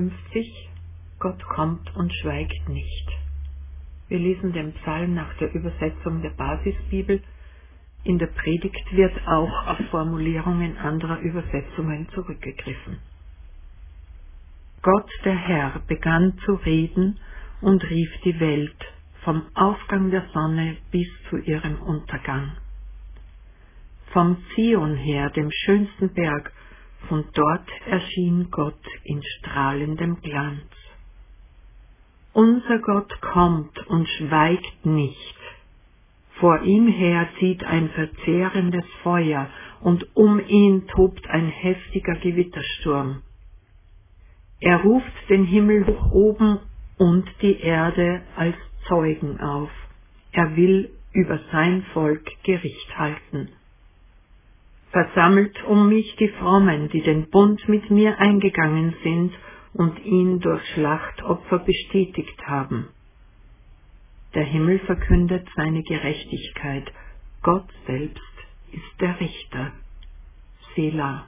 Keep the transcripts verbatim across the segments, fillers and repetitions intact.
Psalm fünfzig, Gott kommt und schweigt nicht. Wir lesen den Psalm nach der Übersetzung der Basisbibel. In der Predigt wird auch auf Formulierungen anderer Übersetzungen zurückgegriffen. Gott, der Herr, begann zu reden und rief die Welt vom Aufgang der Sonne bis zu ihrem Untergang. Vom Zion her, dem schönsten Berg, von dort erschien Gott in strahlendem Glanz. Unser Gott kommt und schweigt nicht. Vor ihm her zieht ein verzehrendes Feuer, und um ihn tobt ein heftiger Gewittersturm. Er ruft den Himmel hoch oben und die Erde als Zeugen auf. Er will über sein Volk Gericht halten. Versammelt um mich die Frommen, die den Bund mit mir eingegangen sind und ihn durch Schlachtopfer bestätigt haben. Der Himmel verkündet seine Gerechtigkeit. Gott selbst ist der Richter. Selah.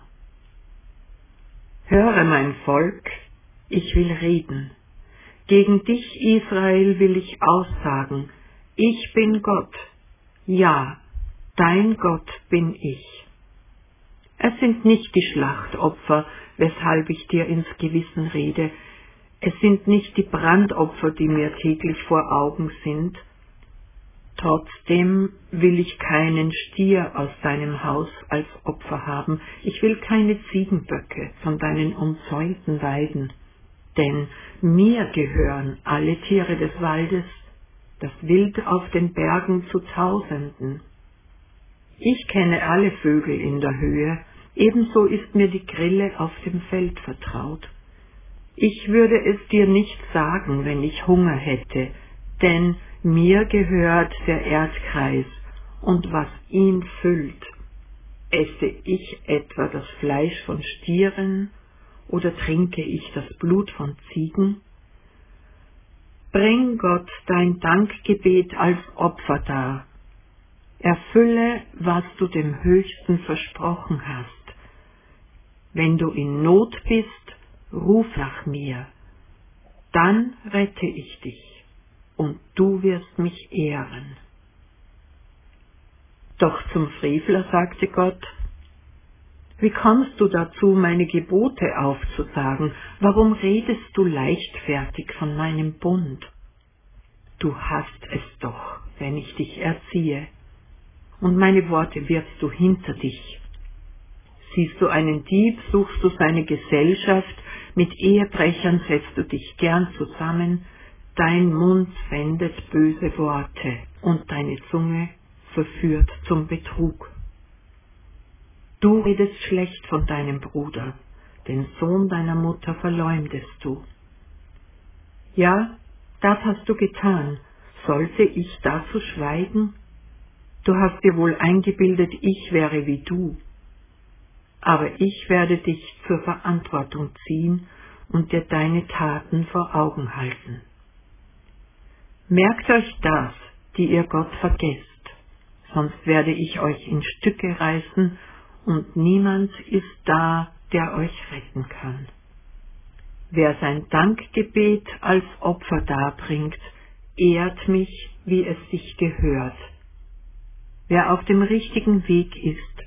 Höre, mein Volk, ich will reden. Gegen dich, Israel, will ich aussagen. Ich bin Gott. Ja, dein Gott bin ich. Es sind nicht die Schlachtopfer, weshalb ich dir ins Gewissen rede. Es sind nicht die Brandopfer, die mir täglich vor Augen sind. Trotzdem will ich keinen Stier aus deinem Haus als Opfer haben. Ich will keine Ziegenböcke von deinen umzäunten Weiden. Denn mir gehören alle Tiere des Waldes, das Wild auf den Bergen zu Tausenden. Ich kenne alle Vögel in der Höhe, ebenso ist mir die Grille auf dem Feld vertraut. Ich würde es dir nicht sagen, wenn ich Hunger hätte, denn mir gehört der Erdkreis, und was ihn füllt. Esse ich etwa das Fleisch von Stieren oder trinke ich das Blut von Ziegen? Bring Gott dein Dankgebet als Opfer dar. Erfülle, was du dem Höchsten versprochen hast. Wenn du in Not bist, ruf nach mir, dann rette ich dich, und du wirst mich ehren. Doch zum Frevler sagte Gott: Wie kommst du dazu, meine Gebote aufzusagen? Warum redest du leichtfertig von meinem Bund? Du hast es doch, wenn ich dich erziehe, und meine Worte wirfst du hinter dich. Siehst du einen Dieb, suchst du seine Gesellschaft, mit Ehebrechern setzt du dich gern zusammen, dein Mund wendet böse Worte und deine Zunge verführt zum Betrug. Du redest schlecht von deinem Bruder, den Sohn deiner Mutter verleumdest du. Ja, das hast du getan, sollte ich dazu schweigen? Du hast dir wohl eingebildet, ich wäre wie du. Aber ich werde dich zur Verantwortung ziehen und dir deine Taten vor Augen halten. Merkt euch das, die ihr Gott vergesst, sonst werde ich euch in Stücke reißen, und niemand ist da, der euch retten kann. Wer sein Dankgebet als Opfer darbringt, ehrt mich, wie es sich gehört. Wer auf dem richtigen Weg ist,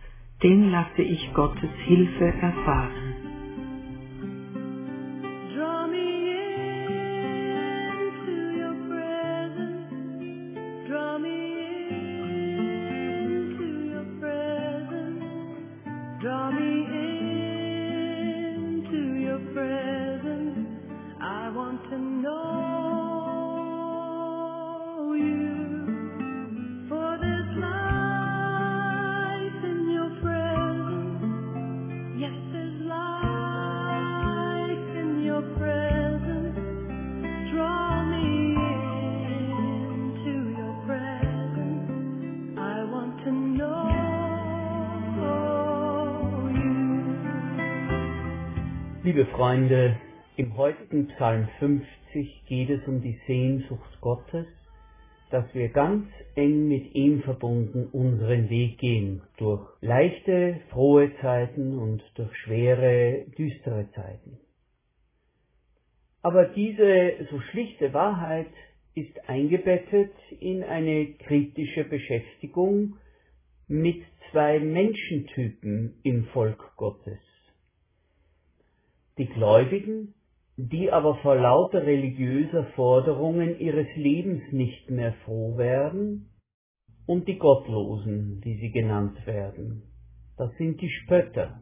den lasse ich Gottes Hilfe erfahren. Liebe Freunde, im heutigen Psalm fünfzig geht es um die Sehnsucht Gottes, dass wir ganz eng mit ihm verbunden unseren Weg gehen, durch leichte, frohe Zeiten und durch schwere, düstere Zeiten. Aber diese so schlichte Wahrheit ist eingebettet in eine kritische Beschäftigung mit zwei Menschentypen im Volk Gottes. Die Gläubigen, die aber vor lauter religiöser Forderungen ihres Lebens nicht mehr froh werden, und die Gottlosen, wie sie genannt werden. Das sind die Spötter,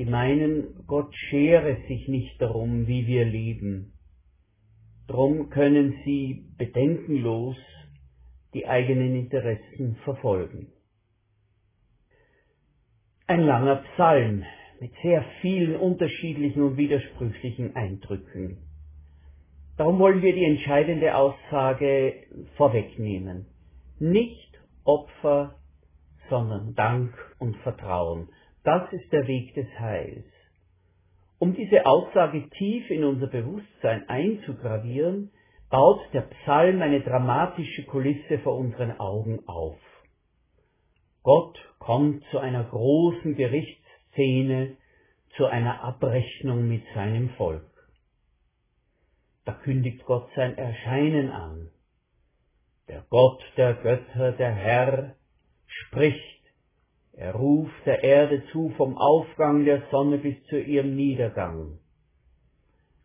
die meinen, Gott schere sich nicht darum, wie wir leben. Drum können sie bedenkenlos die eigenen Interessen verfolgen. Ein langer Psalm mit sehr vielen unterschiedlichen und widersprüchlichen Eindrücken. Darum wollen wir die entscheidende Aussage vorwegnehmen. Nicht Opfer, sondern Dank und Vertrauen. Das ist der Weg des Heils. Um diese Aussage tief in unser Bewusstsein einzugravieren, baut der Psalm eine dramatische Kulisse vor unseren Augen auf. Gott kommt zu einer großen Gerichtsszene, zu einer Abrechnung mit seinem Volk. Da kündigt Gott sein Erscheinen an. Der Gott der Götter, der Herr, spricht, er ruft der Erde zu vom Aufgang der Sonne bis zu ihrem Niedergang.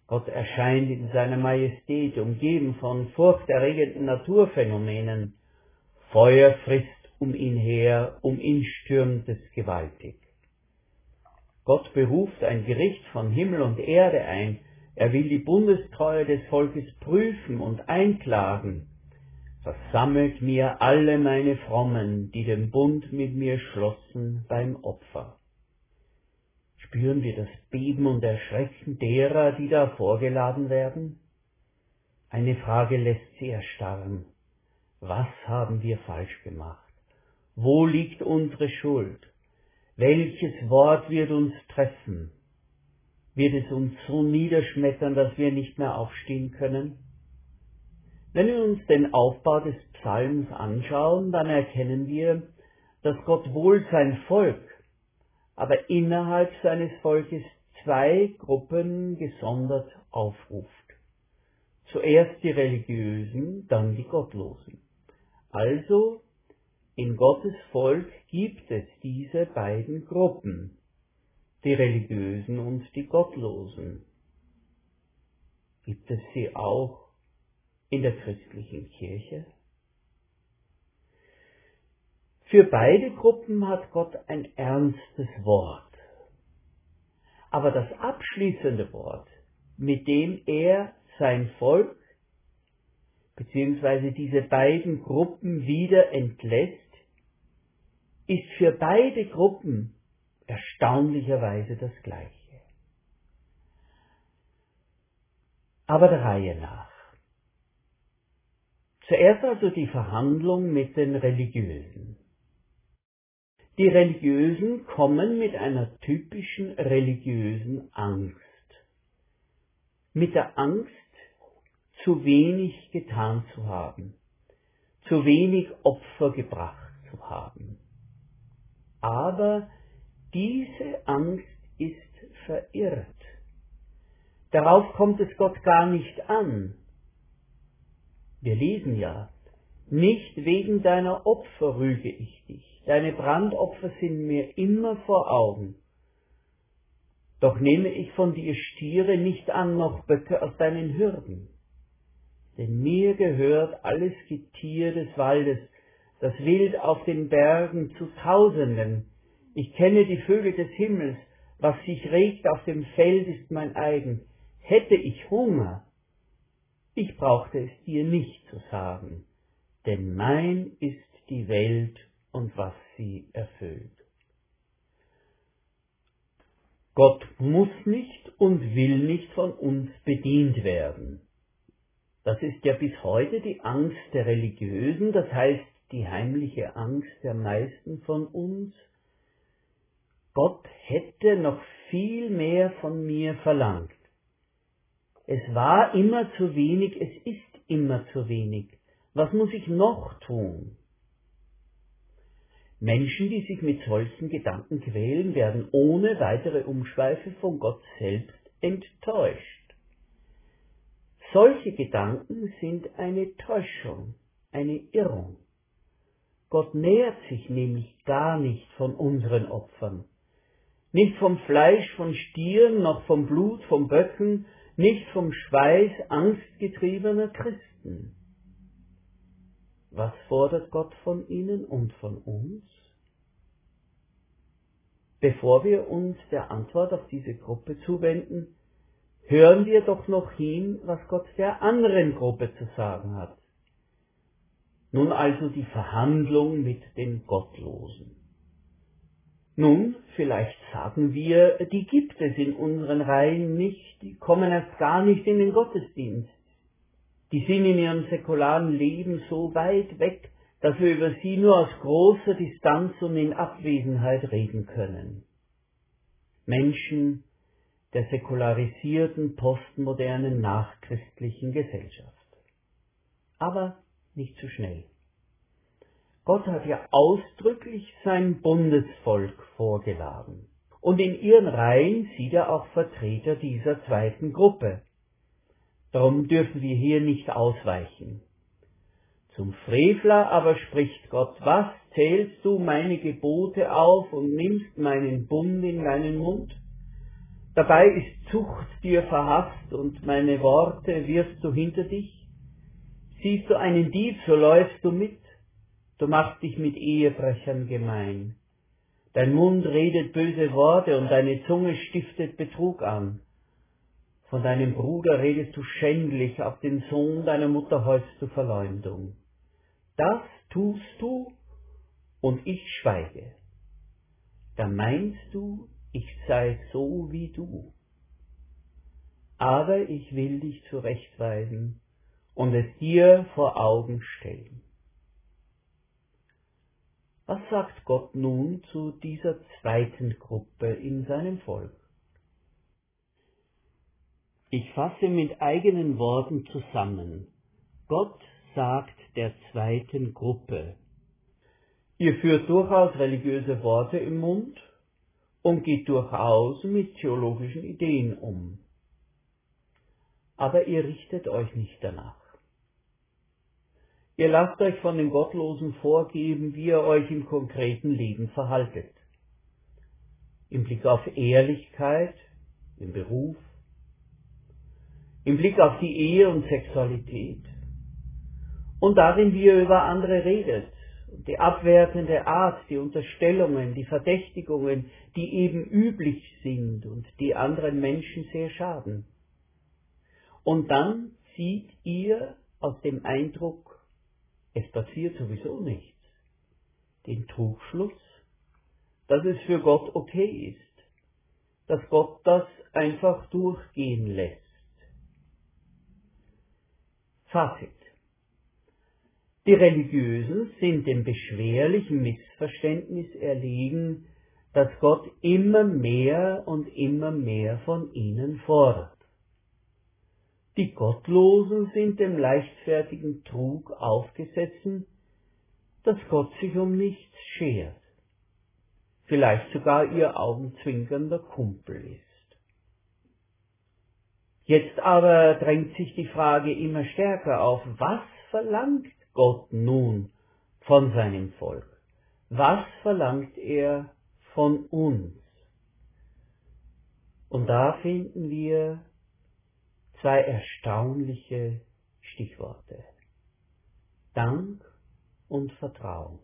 Gott erscheint in seiner Majestät, umgeben von furchterregenden Naturphänomenen. Feuer frisst um ihn her, um ihn stürmt es gewaltig. Gott beruft ein Gericht von Himmel und Erde ein, er will die Bundestreue des Volkes prüfen und einklagen. Versammelt mir alle meine Frommen, die den Bund mit mir schlossen beim Opfer. Spüren wir das Beben und Erschrecken derer, die da vorgeladen werden? Eine Frage lässt sie erstarren. Was haben wir falsch gemacht? Wo liegt unsere Schuld? Welches Wort wird uns treffen? Wird es uns so niederschmettern, dass wir nicht mehr aufstehen können? Wenn wir uns den Aufbau des Psalms anschauen, dann erkennen wir, dass Gott wohl sein Volk, aber innerhalb seines Volkes zwei Gruppen gesondert aufruft. Zuerst die Religiösen, dann die Gottlosen. Also, in Gottes Volk gibt es diese beiden Gruppen, die Religiösen und die Gottlosen. Gibt es sie auch in der christlichen Kirche? Für beide Gruppen hat Gott ein ernstes Wort. Aber das abschließende Wort, mit dem er sein Volk bzw. diese beiden Gruppen wieder entlässt, ist für beide Gruppen erstaunlicherweise das Gleiche. Aber der Reihe nach. Zuerst also die Verhandlung mit den Religiösen. Die Religiösen kommen mit einer typischen religiösen Angst. Mit der Angst, zu wenig getan zu haben, zu wenig Opfer gebracht zu haben. Aber diese Angst ist verirrt. Darauf kommt es Gott gar nicht an. Wir lesen ja, nicht wegen deiner Opfer rüge ich dich, deine Brandopfer sind mir immer vor Augen. Doch nehme ich von dir Stiere nicht an, noch Böcke aus deinen Hürden. Denn mir gehört alles Getier des Waldes, das Wild auf den Bergen zu Tausenden. Ich kenne die Vögel des Himmels, was sich regt auf dem Feld ist mein eigen. Hätte ich Hunger, ich brauchte es dir nicht zu sagen, denn mein ist die Welt und was sie erfüllt. Gott muss nicht und will nicht von uns bedient werden. Das ist ja bis heute die Angst der Religiösen, das heißt die heimliche Angst der meisten von uns. Gott hätte noch viel mehr von mir verlangt. Es war immer zu wenig, es ist immer zu wenig. Was muss ich noch tun? Menschen, die sich mit solchen Gedanken quälen, werden ohne weitere Umschweife von Gott selbst enttäuscht. Solche Gedanken sind eine Täuschung, eine Irrung. Gott nährt sich nämlich gar nicht von unseren Opfern, nicht vom Fleisch von Stieren, noch vom Blut von Böcken, nicht vom Schweiß angstgetriebener Christen. Was fordert Gott von ihnen und von uns? Bevor wir uns der Antwort auf diese Gruppe zuwenden, hören wir doch noch hin, was Gott der anderen Gruppe zu sagen hat. Nun also die Verhandlung mit den Gottlosen. Nun, vielleicht sagen wir, die gibt es in unseren Reihen nicht, die kommen erst gar nicht in den Gottesdienst. Die sind in ihrem säkularen Leben so weit weg, dass wir über sie nur aus großer Distanz und in Abwesenheit reden können. Menschen der säkularisierten, postmodernen, nachchristlichen Gesellschaft. Aber nicht zu schnell. Gott hat ja ausdrücklich sein Bundesvolk vorgeladen. Und in ihren Reihen sieht er auch Vertreter dieser zweiten Gruppe. Darum dürfen wir hier nicht ausweichen. Zum Frevler aber spricht Gott: Was zählst du meine Gebote auf und nimmst meinen Bund in deinen Mund? Dabei ist Zucht dir verhasst und meine Worte wirfst du hinter dich. Siehst du einen Dieb, so läufst du mit. Du machst dich mit Ehebrechern gemein. Dein Mund redet böse Worte und deine Zunge stiftet Betrug an. Von deinem Bruder redest du schändlich, auf den Sohn deiner Mutter häufst du Verleumdung. Das tust du und ich schweige. Da meinst du, ich sei so wie du. Aber ich will dich zurechtweisen und es dir vor Augen stellen. Was sagt Gott nun zu dieser zweiten Gruppe in seinem Volk? Ich fasse mit eigenen Worten zusammen. Gott sagt der zweiten Gruppe: Ihr führt durchaus religiöse Worte im Mund und geht durchaus mit theologischen Ideen um. Aber ihr richtet euch nicht danach. Ihr lasst euch von den Gottlosen vorgeben, wie ihr euch im konkreten Leben verhaltet. Im Blick auf Ehrlichkeit, im Beruf, im Blick auf die Ehe und Sexualität und darin, wie ihr über andere redet, die abwertende Art, die Unterstellungen, die Verdächtigungen, die eben üblich sind und die anderen Menschen sehr schaden. Und dann zieht ihr aus dem Eindruck, es passiert sowieso nichts, den Trugschluss, dass es für Gott okay ist, dass Gott das einfach durchgehen lässt. Fazit: Die Religiösen sind dem beschwerlichen Missverständnis erlegen, dass Gott immer mehr und immer mehr von ihnen fordert. Die Gottlosen sind dem leichtfertigen Trug aufgesessen, dass Gott sich um nichts schert, vielleicht sogar ihr augenzwinkernder Kumpel ist. Jetzt aber drängt sich die Frage immer stärker auf: Was verlangt Gott nun von seinem Volk? Was verlangt er von uns? Und da finden wir zwei erstaunliche Stichworte: Dank und Vertrauen.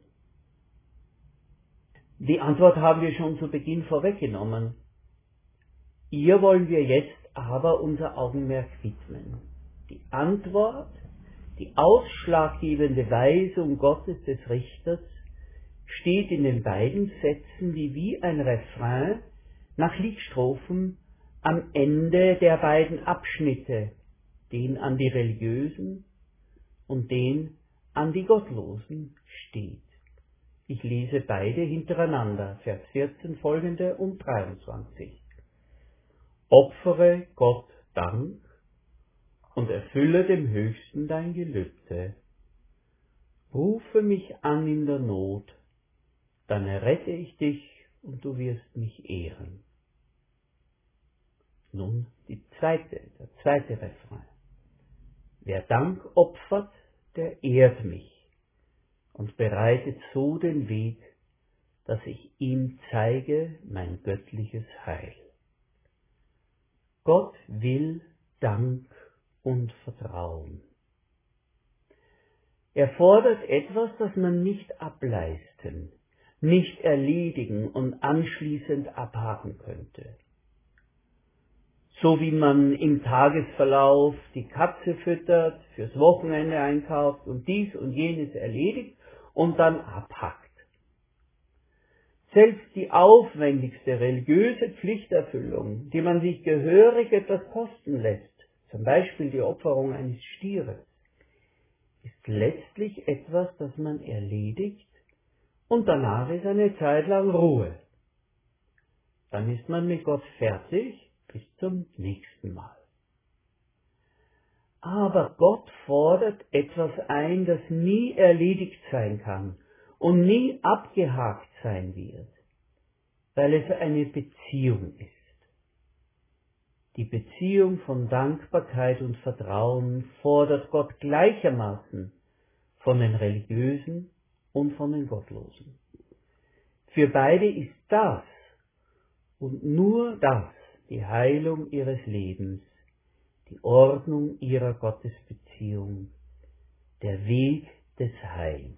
Die Antwort haben wir schon zu Beginn vorweggenommen. Ihr wollen wir jetzt aber unser Augenmerk widmen. Die Antwort, die ausschlaggebende Weisung Gottes des Richters, steht in den beiden Sätzen, die wie ein Refrain nach Liedstrophen am Ende der beiden Abschnitte, den an die Religiösen und den an die Gottlosen, steht. Ich lese beide hintereinander, Vers vierzehn folgende und dreiundzwanzig. Opfere Gott Dank und erfülle dem Höchsten dein Gelübde. Rufe mich an in der Not, dann errette ich dich und du wirst mich ehren. Nun die zweite, der zweite Refrain. Wer Dank opfert, der ehrt mich und bereitet so den Weg, dass ich ihm zeige mein göttliches Heil. Gott will Dank und Vertrauen. Er fordert etwas, das man nicht ableisten, nicht erledigen und anschließend abhaken könnte. So wie man im Tagesverlauf die Katze füttert, fürs Wochenende einkauft und dies und jenes erledigt und dann abhackt. Selbst die aufwendigste religiöse Pflichterfüllung, die man sich gehörig etwas kosten lässt, zum Beispiel die Opferung eines Stieres, ist letztlich etwas, das man erledigt und danach ist eine Zeit lang Ruhe. Dann ist man mit Gott fertig. Bis zum nächsten Mal. Aber Gott fordert etwas ein, das nie erledigt sein kann und nie abgehakt sein wird, weil es eine Beziehung ist. Die Beziehung von Dankbarkeit und Vertrauen fordert Gott gleichermaßen von den Religiösen und von den Gottlosen. Für beide ist das und nur das die Heilung ihres Lebens, die Ordnung ihrer Gottesbeziehung, der Weg des Heils.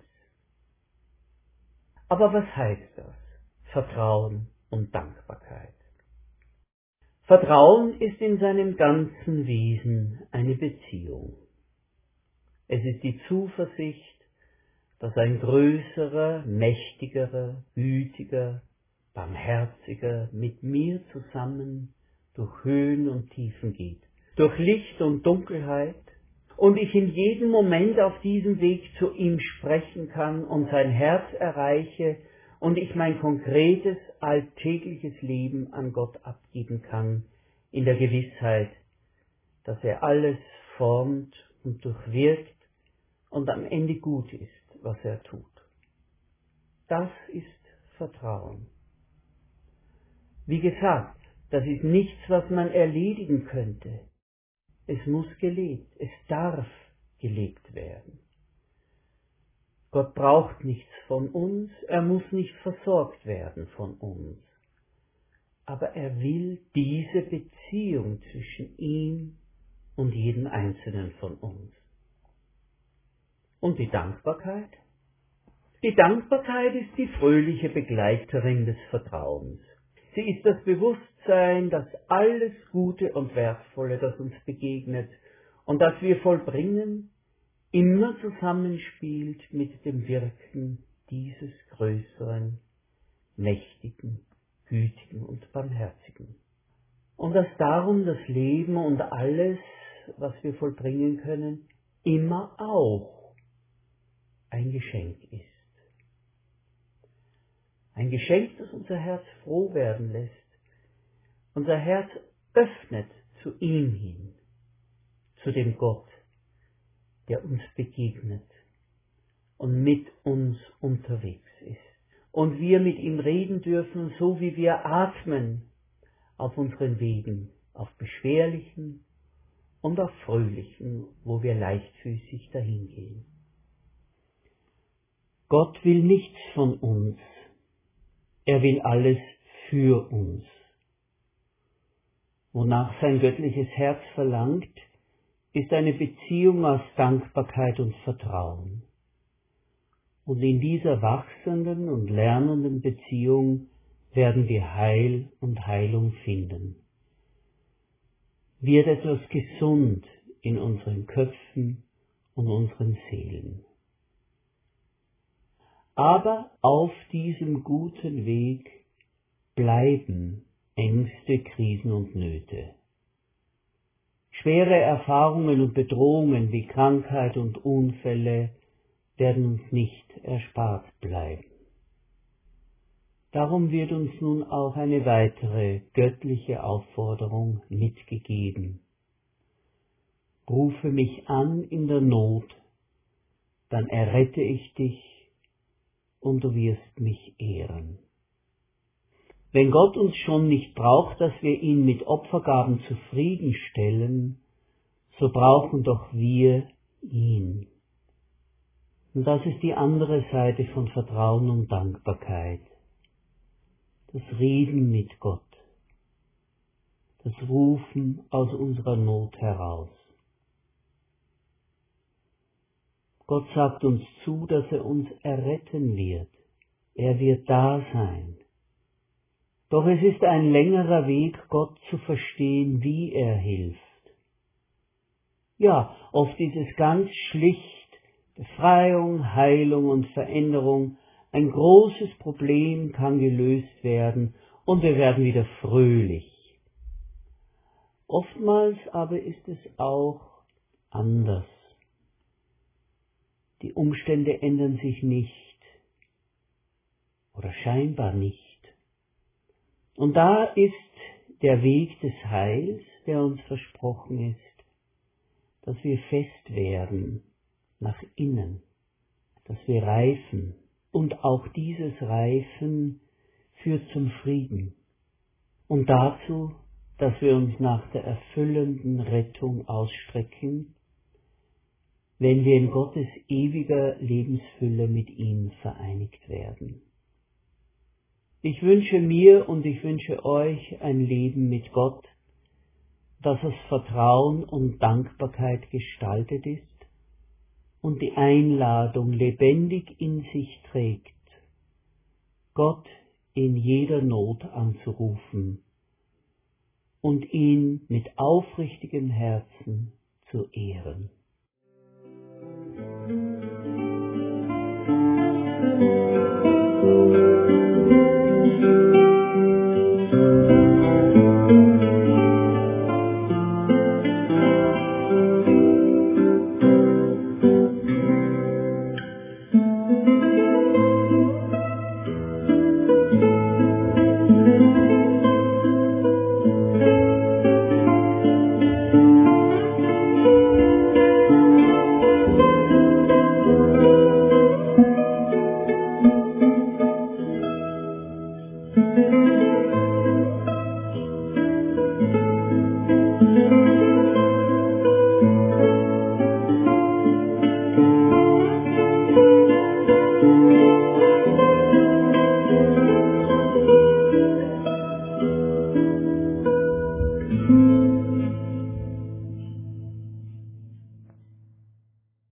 Aber was heißt das? Vertrauen und Dankbarkeit. Vertrauen ist in seinem ganzen Wesen eine Beziehung. Es ist die Zuversicht, dass ein größerer, mächtigerer, gütiger, barmherziger mit mir zusammen durch Höhen und Tiefen geht, durch Licht und Dunkelheit, und ich in jedem Moment auf diesem Weg zu ihm sprechen kann und sein Herz erreiche und ich mein konkretes, alltägliches Leben an Gott abgeben kann, in der Gewissheit, dass er alles formt und durchwirkt und am Ende gut ist, was er tut. Das ist Vertrauen. Wie gesagt, das ist nichts, was man erledigen könnte. Es muss gelebt, es darf gelebt werden. Gott braucht nichts von uns, er muss nicht versorgt werden von uns. Aber er will diese Beziehung zwischen ihm und jedem Einzelnen von uns. Und die Dankbarkeit? Die Dankbarkeit ist die fröhliche Begleiterin des Vertrauens. Sie ist das Bewusstsein, dass alles Gute und Wertvolle, das uns begegnet und das wir vollbringen, immer zusammenspielt mit dem Wirken dieses größeren, mächtigen, gütigen und barmherzigen. Und dass darum das Leben und alles, was wir vollbringen können, immer auch ein Geschenk ist. Ein Geschenk, das unser Herz froh werden lässt. Unser Herz öffnet zu ihm hin, zu dem Gott, der uns begegnet und mit uns unterwegs ist. Und wir mit ihm reden dürfen, so wie wir atmen, auf unseren Wegen, auf beschwerlichen und auf fröhlichen, wo wir leichtfüßig dahingehen. Gott will nichts von uns. Er will alles für uns. Wonach sein göttliches Herz verlangt, ist eine Beziehung aus Dankbarkeit und Vertrauen. Und in dieser wachsenden und lernenden Beziehung werden wir Heil und Heilung finden. Wird etwas gesund in unseren Köpfen und unseren Seelen. Aber auf diesem guten Weg bleiben Ängste, Krisen und Nöte. Schwere Erfahrungen und Bedrohungen wie Krankheit und Unfälle werden uns nicht erspart bleiben. Darum wird uns nun auch eine weitere göttliche Aufforderung mitgegeben. Rufe mich an in der Not, dann errette ich dich. Und du wirst mich ehren. Wenn Gott uns schon nicht braucht, dass wir ihn mit Opfergaben zufriedenstellen, so brauchen doch wir ihn. Und das ist die andere Seite von Vertrauen und Dankbarkeit. Das Reden mit Gott. Das Rufen aus unserer Not heraus. Gott sagt uns zu, dass er uns erretten wird. Er wird da sein. Doch es ist ein längerer Weg, Gott zu verstehen, wie er hilft. Ja, oft ist es ganz schlicht, Befreiung, Heilung und Veränderung. Ein großes Problem kann gelöst werden und wir werden wieder fröhlich. Oftmals aber ist es auch anders. Die Umstände ändern sich nicht oder scheinbar nicht. Und da ist der Weg des Heils, der uns versprochen ist, dass wir fest werden nach innen, dass wir reifen. Und auch dieses Reifen führt zum Frieden und dazu, dass wir uns nach der erfüllenden Rettung ausstrecken, wenn wir in Gottes ewiger Lebensfülle mit ihm vereinigt werden. Ich wünsche mir und ich wünsche euch ein Leben mit Gott, das aus Vertrauen und Dankbarkeit gestaltet ist und die Einladung lebendig in sich trägt, Gott in jeder Not anzurufen und ihn mit aufrichtigem Herzen zu ehren. Musik.